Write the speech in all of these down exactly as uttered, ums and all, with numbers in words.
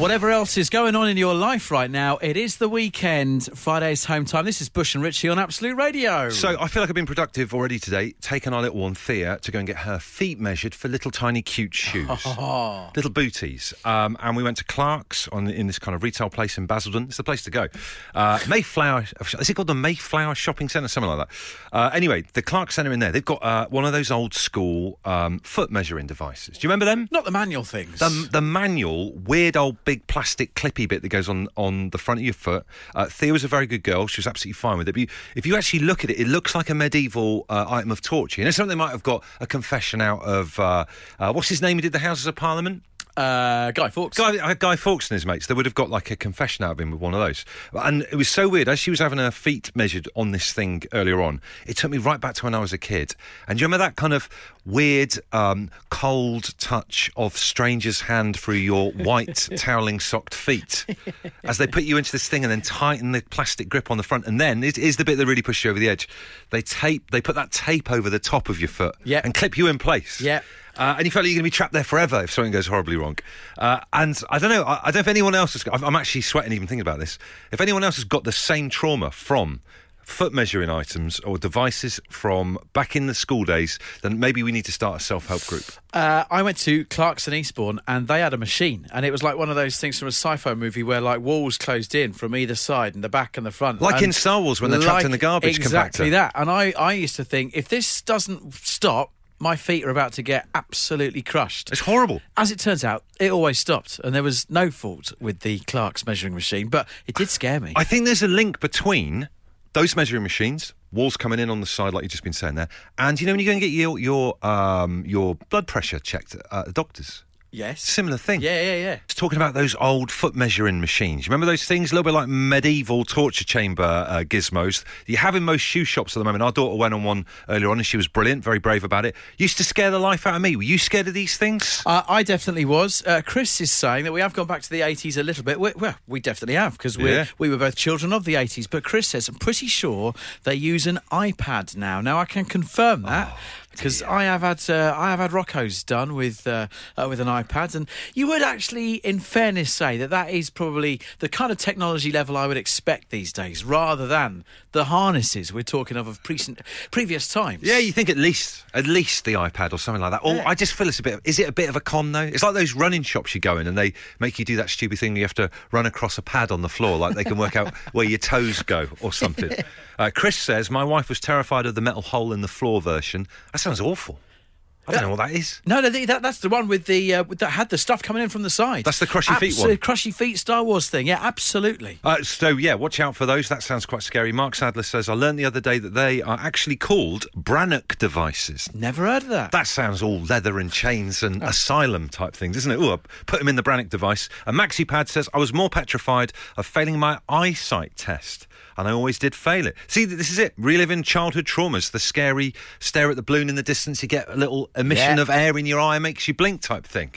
Whatever else is going on in your life right now, it is the weekend, Friday's home time. This is Bush and Richie on Absolute Radio. So I feel like I've been productive already today, taking our little one, Thea, to go and get her feet measured for little tiny cute shoes. Oh. Little booties. Um, and we went to Clark's on, in this kind of retail place in Basildon. It's the place to go. Uh, Mayflower, is it called the Mayflower Shopping Centre? Something like that. Uh, anyway, the Clark's Centre in there, they've got uh, one of those old school um, foot measuring devices. Do you remember them? Not the manual things. The, the manual, weird old big plastic clippy bit that goes on, on the front of your foot. Uh, Thea was a very good girl. She was absolutely fine with it. But you, if you actually look at it, it looks like a medieval uh, item of torture. You know, something they might have got a confession out of... Uh, uh, what's his name who did the Houses of Parliament? Uh, Guy Fawkes. Guy, Guy Fawkes and his mates, they would have got like a confession out of him with one of those. And it was so weird. As she was having her feet measured on this thing earlier on, it took me right back to when I was a kid. And do you remember that kind of weird, um, cold touch of stranger's hand through your white, toweling socked feet as they put you into this thing and then tighten the plastic grip on the front? And then, it is the bit that really pushed you over the edge. They tape, they put that tape over the top of your foot yep. and clip you in place. Yeah. Uh, and you feel like you're going to be trapped there forever if something goes horribly wrong. Uh, and I don't know, I, I don't know if anyone else has got, I'm actually sweating even thinking about this, if anyone else has got the same trauma from foot measuring items or devices from back in the school days, then maybe we need to start a self-help group. Uh, I went to Clark's in Eastbourne and they had a machine and it was like one of those things from a sci-fi movie where like walls closed in from either side and the back and the front. Like and in Star Wars when they're like trapped in the garbage exactly compactor. Exactly that. And I, I used to think, if this doesn't stop, my feet are about to get absolutely crushed. It's horrible. As it turns out, it always stopped, and there was no fault with the Clark's measuring machine, but it did scare me. I think there's a link between those measuring machines, walls coming in on the side, like you've just been saying there, and, you know, when you go and get your your, um, your blood pressure checked at the doctor's. Yes. Similar thing. Yeah, yeah, yeah. It's talking about those old foot measuring machines. You remember those things? A little bit like medieval torture chamber uh, gizmos you have in most shoe shops at the moment. Our daughter went on one earlier on and she was brilliant, very brave about it. Used to scare the life out of me. Were you scared of these things? Uh, I definitely was. Uh, Chris is saying that we have gone back to the eighties a little bit. We're, well, we definitely have because we yeah. we were both children of the eighties. But Chris says, I'm pretty sure they use an iPad now. Now, I can confirm that. Oh. Because I have had uh, I have had Rocco's done with uh, uh, with an iPad, and you would actually, in fairness, say that that is probably the kind of technology level I would expect these days, rather than the harnesses we're talking of of pre- previous times. Yeah, you think at least at least the iPad or something like that. Or yeah. I just feel it's a bit. Of, is it a bit of a con though? It's like those running shops you go in and they make you do that stupid thing where you have to run across a pad on the floor, like they can work out where your toes go or something. Uh, Chris says my wife was terrified of the metal hole in the floor version. I That sounds awful. I don't know what that is. No, no, that, that's the one with the uh, that had the stuff coming in from the side. That's the crushy Absol- feet one. The crushy feet Star Wars thing. Yeah, absolutely. Uh, so yeah, watch out for those. That sounds quite scary. Mark Sadler says I learned the other day that they are actually called Brannock devices. Never heard of that. That sounds all leather and chains and oh. asylum type things, isn't it? Oh, put them in the Brannock device. A Maxipad says I was more petrified of failing my eyesight test. And I always did fail it. See, this is it. Reliving childhood traumas. The scary stare at the balloon in the distance. You get a little emission yeah. of air in your eye makes you blink type thing.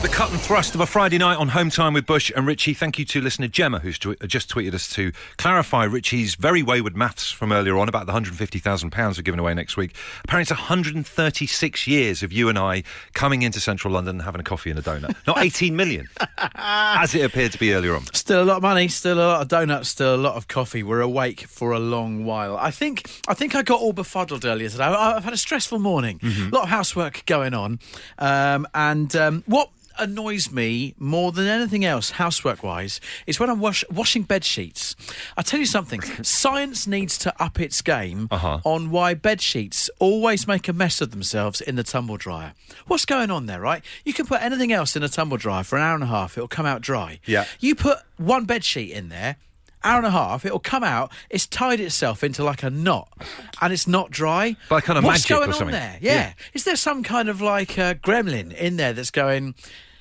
The cut and thrust of a Friday night on Home Time with Bush and Richie. Thank you to listener Gemma, who's just tweeted us to clarify Richie's very wayward maths from earlier on about the one hundred fifty thousand pounds we're giving away next week. Apparently it's one hundred thirty-six years of you and I coming into central London and having a coffee and a donut. Not eighteen million, as it appeared to be earlier on. Still a lot of money, still a lot of donuts, still a lot of coffee. We're awake for a long while. I think I think I got all befuddled earlier today. I've had a stressful morning. Mm-hmm. A lot of housework going on. Um, and um, what... annoys me more than anything else housework-wise is when I'm wash- washing bed sheets. I'll tell you something. Science needs to up its game uh-huh. on why bed sheets always make a mess of themselves in the tumble dryer. What's going on there, right? You can put anything else in a tumble dryer for an hour and a half. It'll come out dry. Yeah. You put one bed sheet in there, hour and a half, it'll come out, it's tied itself into like a knot and it's not dry. By kind of What's magic going or on something. There? Yeah. yeah. Is there some kind of like uh, gremlin in there that's going,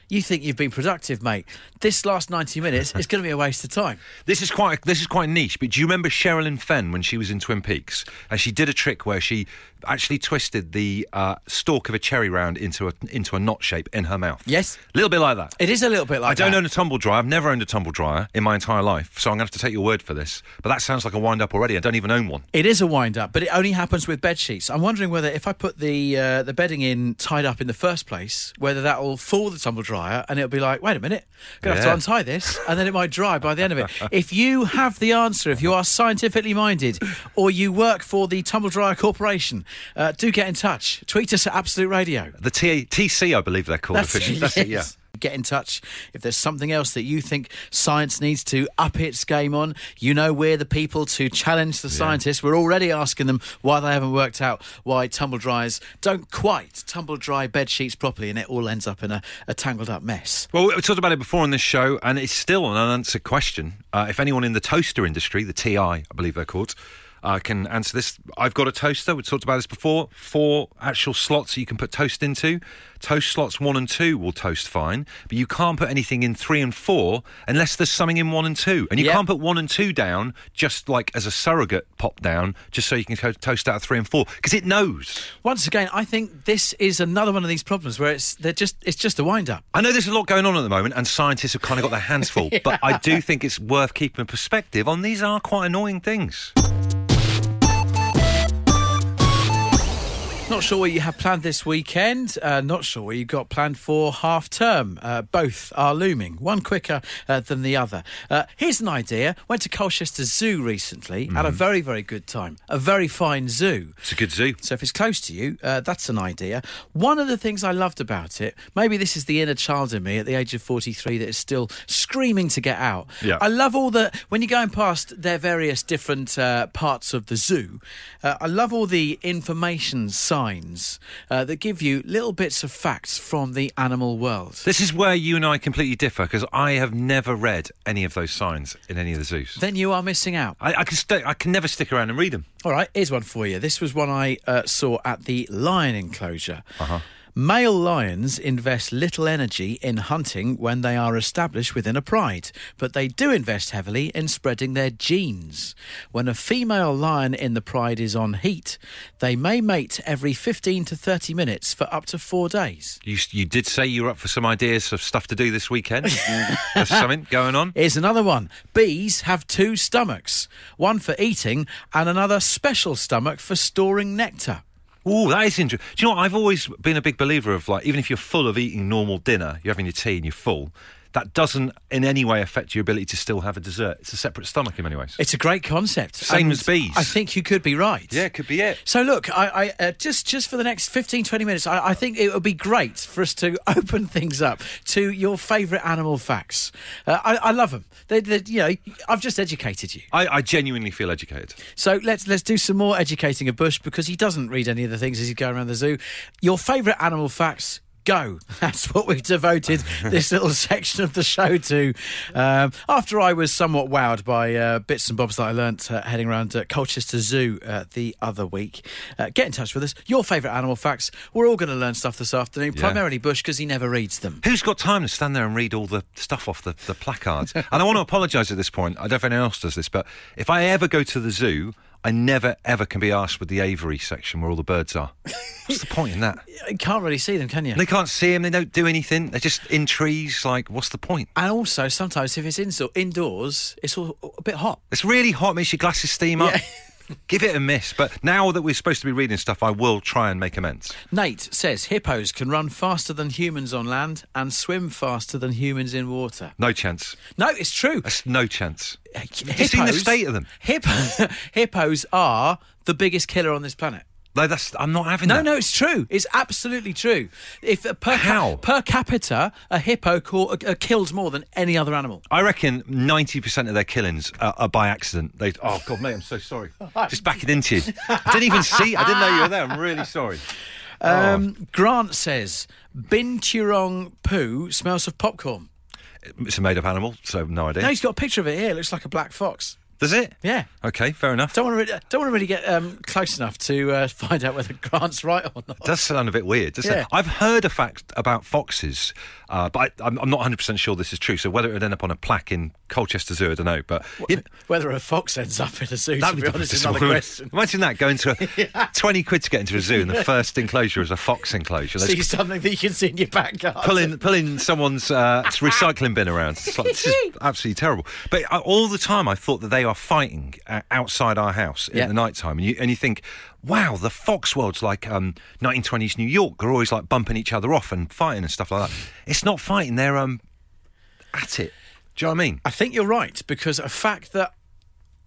you think you've been productive, mate? This last ninety minutes is going to be a waste of time. This is quite this is quite niche, but do you remember Sherilyn Fenn when she was in Twin Peaks? And she did a trick where she actually twisted the uh, stalk of a cherry round into a into a knot shape in her mouth. Yes. A little bit like that. It is a little bit like that. I don't that. own a tumble dryer. I've never owned a tumble dryer in my entire life, so I'm going to have to take your word for this. But that sounds like a wind-up already. I don't even own one. It is a wind-up, but it only happens with bed sheets. I'm wondering whether if I put the uh, the bedding in tied up in the first place, whether that will fool the tumble dryer and it'll be like, wait a minute, I'm going to yeah. have to untie this, and then it might dry by the end of it. If you have the answer, if you are scientifically minded, or you work for the Tumble Dryer Corporation, uh, do get in touch. Tweet us at Absolute Radio. The T- TC, I believe they're called. That's officially. It, That's yes. it, yeah. Get in touch if there's something else that you think science needs to up its game on. You know we're the people to challenge the yeah. scientists. We're already asking them why they haven't worked out why tumble dryers don't quite tumble dry bed sheets properly, and it all ends up in a, a tangled up mess. Well, we talked about it before on this show, and it's still an unanswered question. Uh, if anyone in the toaster industry, the T I, I believe they're called, I uh, can answer this. I've got a toaster. We talked about this before. Four actual slots that you can put toast into. Toast slots one and two will toast fine, but you can't put anything in three and four unless there's something in one and two. And you yep. can't put one and two down just like as a surrogate pop down, just so you can co- toast out of three and four, because it knows. Once again, I think this is another one of these problems where it's they're just it's just a wind up. I know there's a lot going on at the moment, and scientists have kind of got their hands full, yeah. but I do think it's worth keeping a perspective on. These are quite annoying things. Not sure what you have planned this weekend, uh, not sure what you've got planned for half-term. Uh, both are looming, one quicker uh, than the other. Uh, here's an idea. Went to Colchester Zoo recently, mm. had a very, very good time. A very fine zoo. It's a good zoo. So if it's close to you, uh, that's an idea. One of the things I loved about it, maybe this is the inner child in me at the age of forty-three that is still screaming to get out. Yeah. I love all the... When you're going past their various different uh, parts of the zoo, uh, I love all the information signs Signs uh, that give you little bits of facts from the animal world. This is where you and I completely differ, because I have never read any of those signs in any of the zoos. Then you are missing out. I, I, can, st- I can never stick around and read them. All right, here's one for you. This was one I uh, saw at the lion enclosure. Uh-huh. Male lions invest little energy in hunting when they are established within a pride, but they do invest heavily in spreading their genes. When a female lion in the pride is on heat, they may mate every fifteen to thirty minutes for up to four days. You, you did say you were up for some ideas of stuff to do this weekend. There's something going on. Here's another one. Bees have two stomachs, one for eating and another special stomach for storing nectar. Oh, that is interesting. Do you know what? I've always been a big believer of, like, even if you're full of eating normal dinner, you're having your tea and you're full, that doesn't in any way affect your ability to still have a dessert. It's a separate stomach in many ways. It's a great concept. Same and as bees. I think you could be right. Yeah, it could be it. So look, I, I uh, just just for the next fifteen, twenty minutes, I, I think it would be great for us to open things up to your favourite animal facts. Uh, I, I love them. They, they, you know, I've just educated you. I, I genuinely feel educated. So let's let's do some more educating of Bush, because he doesn't read any of the things as you go around the zoo. Your favourite animal facts. Go. That's what we've devoted this little section of the show to. Um, after I was somewhat wowed by uh, bits and bobs that I learnt uh, heading around uh, Colchester Zoo uh, the other week, uh, get in touch with us. Your favourite animal facts. We're all going to learn stuff this afternoon, yeah. primarily Bush, because he never reads them. Who's got time to stand there and read all the stuff off the, the placards? And I want to apologise at this point. I don't know if anyone else does this, but if I ever go to the zoo... I never, ever can be asked with the aviary section where all the birds are. What's the point in that? You can't really see them, can you? They can't see them. They don't do anything. They're just in trees. Like, what's the point? And also, sometimes if it's indoor, indoors, it's all a bit hot. It's really hot. Makes your glasses steam up. Yeah. Give it a miss. But now that we're supposed to be reading stuff, I will try and make amends. Nate says hippos can run faster than humans on land and swim faster than humans in water. No chance. No, it's true. That's no chance. Hippos, you've seen the state of them. Hippo- hippos are the biggest killer on this planet. No, that's, I'm not having no, that. No, no, it's true. It's absolutely true. If uh, per How? Ca- per capita, a hippo call, uh, kills more than any other animal. I reckon ninety percent of their killings are, are by accident. They Oh, God, mate, I'm so sorry. Just back it into you. I didn't even see. I didn't know you were there. I'm really sorry. Um, oh. Grant says, binturong poo smells of popcorn. It's a made-up animal, so no idea. No, he's got a picture of it here. It looks like a black fox. Does it? Yeah. Okay, fair enough. Don't want to re- don't want to really get um, close enough to uh, find out whether Grant's right or not. It does sound a bit weird, doesn't yeah. it? I've heard a fact about foxes, uh, but I, I'm, I'm not one hundred percent sure this is true, so whether it would end up on a plaque in Colchester Zoo, I don't know. But well, it, whether a fox ends up in a zoo, to be honest, is another question. Imagine that, going to a, yeah. twenty quid to get into a zoo and the first enclosure is a fox enclosure. That's see p- something that you can see in your back garden. Pulling, pulling someone's uh, recycling bin around. It's like, this is absolutely terrible. But uh, all the time I thought that they are fighting outside our house in yeah. the night time, and you, and you think, wow, the fox world's like um, nineteen twenties New York. They're always like bumping each other off and fighting and stuff like that. It's not fighting, they're um, at it. Do you know what I mean? I think you're right, because a fact that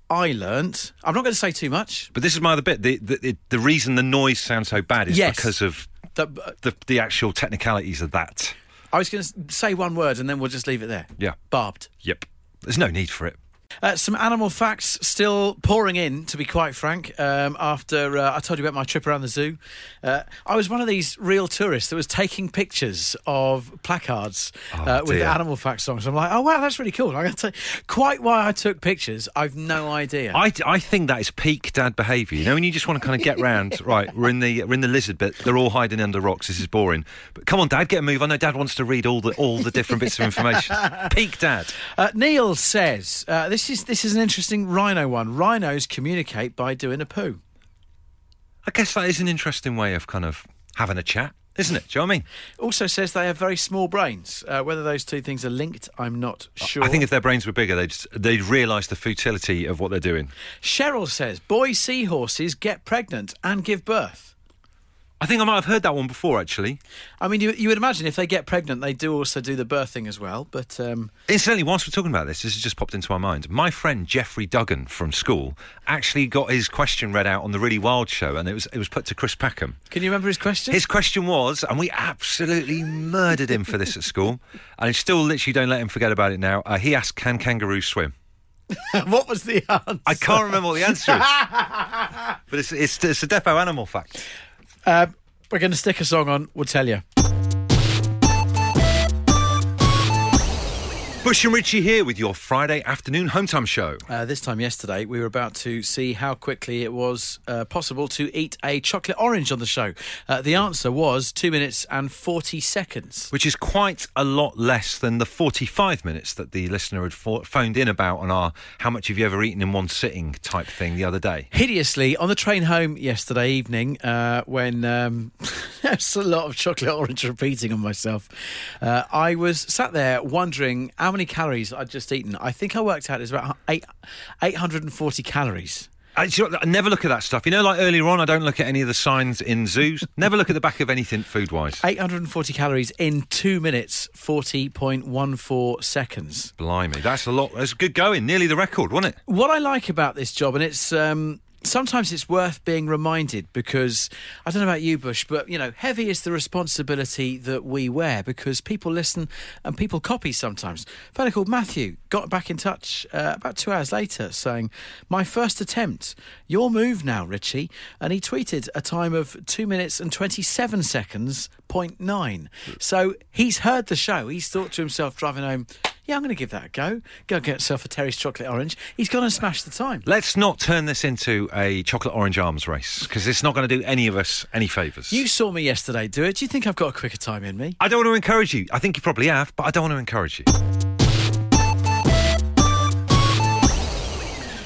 I learnt, I'm not going to say too much. But this is my other bit. The the, the reason the noise sounds so bad is yes. because of the, uh, the the actual technicalities of that. I was going to say one word and then we'll just leave it there. Yeah. Barbed. Yep. There's no need for it. Uh, some animal facts still pouring in, to be quite frank, um, after uh, I told you about my trip around the zoo. Uh, I was one of these real tourists that was taking pictures of placards oh, uh, with dear. animal facts songs. I'm like, oh, wow, that's really cool. I gotta quite why I took pictures, I've no idea. I, I think that is peak dad behaviour. You know, when you just want to kind of get round, right, we're in the we're in the lizard bit, they're all hiding under rocks, this is boring. But come on, Dad, get a move. I know Dad wants to read all the, all the different bits of information. Peak dad. Uh, Neil says... Uh, this This is, this is an interesting rhino one. Rhinos communicate by doing a poo. I guess that is an interesting way of kind of having a chat, isn't it? Do you know what I mean? Also says they have very small brains. Uh, whether those two things are linked, I'm not sure. I think if their brains were bigger, they'd, they'd realise the futility of what they're doing. Cheryl says, boy seahorses get pregnant and give birth. I think I might have heard that one before, actually. I mean, you, you would imagine if they get pregnant, they do also do the birthing as well, but... Um... Incidentally, whilst we're talking about this, this has just popped into my mind. My friend Jeffrey Duggan from school actually got his question read out on The Really Wild Show, and it was it was put to Chris Packham. Can you remember his question? His question was, and we absolutely murdered him for this at school, and I still literally don't let him forget about it now, uh, he asked, can kangaroos swim? What was the answer? I can't remember what the answer is, but it's, it's, it's a depot animal fact. Uh, we're going to stick a song on, we'll tell you. Bush and Richie here with your Friday afternoon Hometime Show. Uh, this time yesterday, we were about to see how quickly it was uh, possible to eat a chocolate orange on the show. Uh, the answer was two minutes and forty seconds. Which is quite a lot less than the forty-five minutes that the listener had fo- phoned in about on our how much have you ever eaten in one sitting type thing the other day. Hideously, on the train home yesterday evening, uh, when um, there's a lot of chocolate orange repeating on myself, uh, I was sat there wondering... How many calories I'd just eaten. I think I worked out it was about eight, eight hundred forty calories. I, you know, I never look at that stuff. You know, like earlier on, I don't look at any of the signs in zoos. Never look at the back of anything food-wise. eight hundred forty calories in two minutes, forty point one four seconds. Blimey, that's a lot. That's good going. Nearly the record, wasn't it? What I like about this job, and it's... Um, sometimes it's worth being reminded because, I don't know about you, Bush, but, you know, heavy is the responsibility that we wear because people listen and people copy sometimes. A fellow called Matthew got back in touch uh, about two hours later saying, my first attempt, your move now, Richie. And he tweeted a time of two minutes and twenty-seven seconds, point nine. So he's heard the show. He's thought to himself driving home... Yeah, I'm going to give that a go. Go get yourself a Terry's chocolate orange. He's going to smash the time. Let's not turn this into a chocolate orange arms race because it's not going to do any of us any favours. You saw me yesterday do it. Do you think I've got a quicker time in me? I don't want to encourage you. I think you probably have, but I don't want to encourage you.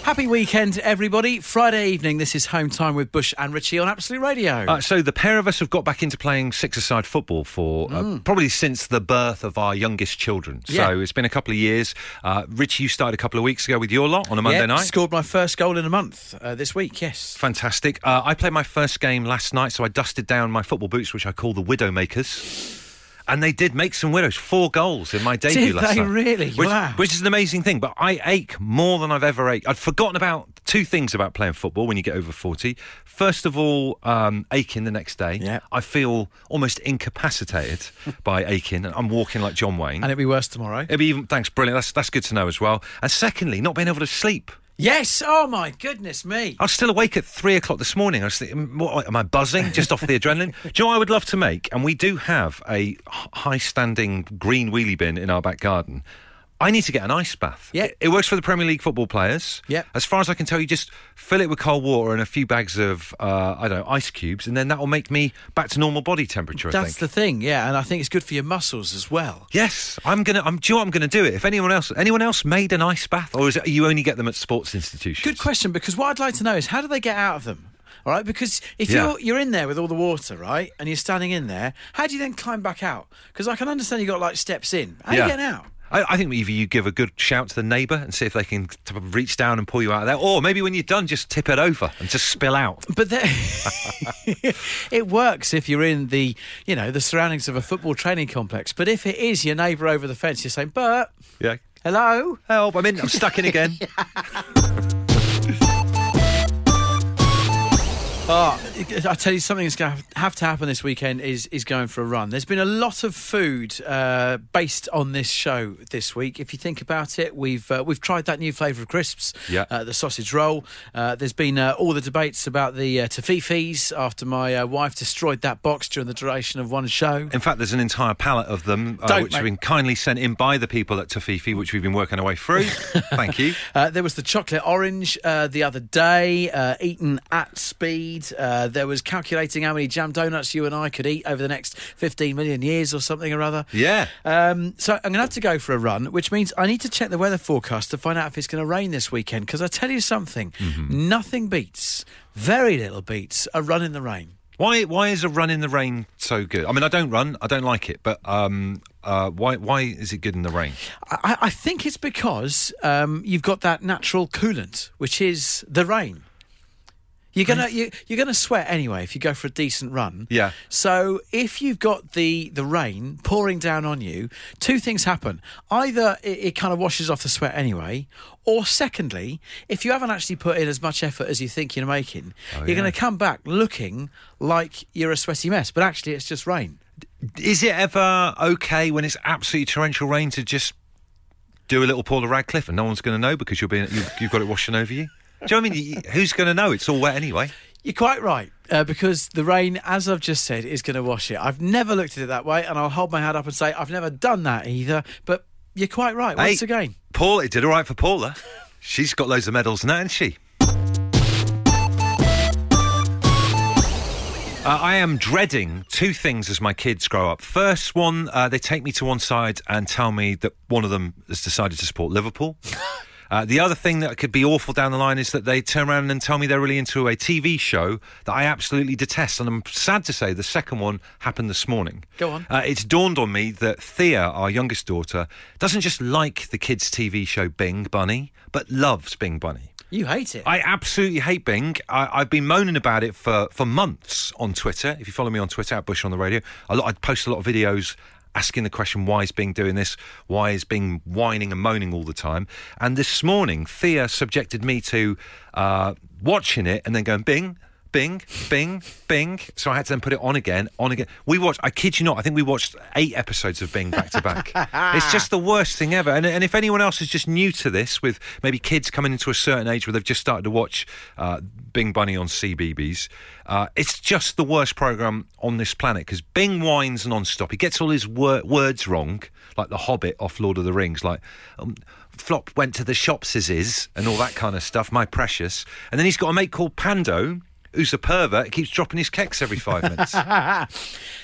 Happy weekend, everybody. Friday evening, this is Home Time with Bush and Richie on Absolute Radio. Uh, so the pair of us have got back into playing six-a-side football for uh, mm. probably since the birth of our youngest children. So yeah. it's been a couple of years. Uh, Richie, you started a couple of weeks ago with your lot on a Monday yeah, night. Scored my first goal in a month uh, this week, yes. Fantastic. Uh, I played my first game last night, so I dusted down my football boots, which I call the Widowmakers. And they did make some widows. Four goals in my debut did last night. Did they really? Which, wow. Which is an amazing thing, but I ache more than I've ever ached. I'd forgotten about two things about playing football when you get over forty. First of all, um, aching the next day. Yep. I feel almost incapacitated by aching. I'm walking like John Wayne. And it'll be worse tomorrow. It'll be even... Thanks, brilliant. That's, that's good to know as well. And secondly, not being able to sleep. Yes, oh my goodness me. I was still awake at three o'clock this morning. I was thinking, what, am I buzzing just off the adrenaline? Do you know what I would love to make? And we do have a high-standing green wheelie bin in our back garden. I need to get an ice bath. Yeah. It, it works for the Premier League football players. Yeah. As far as I can tell, you just fill it with cold water and a few bags of, uh, I don't know, ice cubes, and then that will make me back to normal body temperature, I That's think. That's the thing, yeah, and I think it's good for your muscles as well. Yes. I'm going to, I'm, do you know what I'm going to do it? If anyone else, anyone else made an ice bath, or is it you only get them at sports institutions? Good question, because what I'd like to know is how do they get out of them? All right, because if yeah. you're you're in there with all the water, right, and you're standing in there, how do you then climb back out? Because I can understand you've got, like, steps in. How yeah. do you get out? I, I think either you give a good shout to the neighbour and see if they can t- reach down and pull you out of there, or maybe when you're done, just tip it over and just spill out. But there, it works if you're in the, you know, the surroundings of a football training complex. But if it is your neighbour over the fence, you're saying, Bert, yeah. hello? Help, I'm in, I'm stuck in again. Oh, I tell you, something that's going to have to happen this weekend is is going for a run. There's been a lot of food uh, based on this show this week. If you think about it, we've uh, we've tried that new flavour of crisps, yeah. uh, the sausage roll. Uh, there's been uh, all the debates about the uh, Tafifis after my uh, wife destroyed that box during the duration of one show. In fact, there's an entire pallet of them, uh, which have been kindly sent in by the people at Tafifi, which we've been working our way through. Thank you. Uh, there was the chocolate orange uh, the other day, uh, eaten at speed. Uh, there was calculating how many jam donuts you and I could eat over the next fifteen million years or something or other. Yeah. Um, so I'm going to have to go for a run, which means I need to check the weather forecast to find out if it's going to rain this weekend, because I tell you something, mm-hmm. nothing beats, very little beats, a run in the rain. Why Why is a run in the rain so good? I mean, I don't run, I don't like it, but um, uh, why Why is it good in the rain? I, I think it's because um, you've got that natural coolant, which is the rain. You're gonna you, you're gonna sweat anyway if you go for a decent run. Yeah. So if you've got the, the rain pouring down on you, two things happen. Either it, it kind of washes off the sweat anyway, or secondly, if you haven't actually put in as much effort as you think you're making, oh, you're yeah. going to come back looking like you're a sweaty mess, but actually it's just rain. Is it ever okay when it's absolutely torrential rain to just do a little Paula Radcliffe and no one's going to know because you're being you've, you've got it washing over you? Do you know what I mean? Who's going to know? It's all wet anyway. You're quite right, uh, because the rain, as I've just said, is going to wash it. I've never looked at it that way, and I'll hold my hand up and say, I've never done that either, but you're quite right, hey, once again. Paul, it did all right for Paula. She's got loads of medals now, hasn't she? Uh, I am dreading two things as my kids grow up. First one, uh, they take me to one side and tell me that one of them has decided to support Liverpool. Uh, the other thing that could be awful down the line is that they turn around and tell me they're really into a T V show that I absolutely detest. And I'm sad to say the second one happened this morning. Go on. Uh, it's dawned on me that Thea, our youngest daughter, doesn't just like the kids' T V show Bing Bunny, but loves Bing Bunny. You hate it. I absolutely hate Bing. I, I've been moaning about it for, for months on Twitter. If you follow me on Twitter, at Bush on the Radio, a lot, I post a lot of videos asking the question, why is Bing doing this? Why is Bing whining and moaning all the time? And this morning, Thea subjected me to uh, watching it and then going, Bing, Bing, Bing, Bing. So I had to then put it on again, on again. We watched, I kid you not, I think we watched eight episodes of Bing back to back. It's just the worst thing ever. And, and if anyone else is just new to this, with maybe kids coming into a certain age where they've just started to watch uh, Bing Bunny on CBeebies, uh, it's just the worst programme on this planet, because Bing whines non-stop. He gets all his wor- words wrong, like the Hobbit off Lord of the Rings, like... Um, Flop went to the shops as is and all that kind of stuff, my precious. And then he's got a mate called Pando, who's a pervert, keeps dropping his keks every five minutes.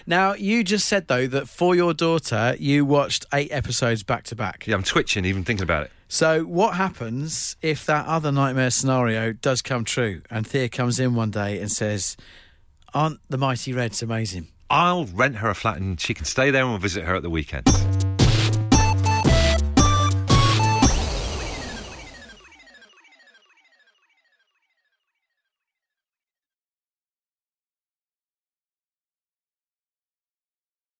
Now, you just said, though, that for your daughter, you watched eight episodes back to back. Yeah, I'm twitching even thinking about it. So what happens if that other nightmare scenario does come true and Thea comes in one day and says, aren't the Mighty Reds amazing? I'll rent her a flat and she can stay there and we'll visit her at the weekend.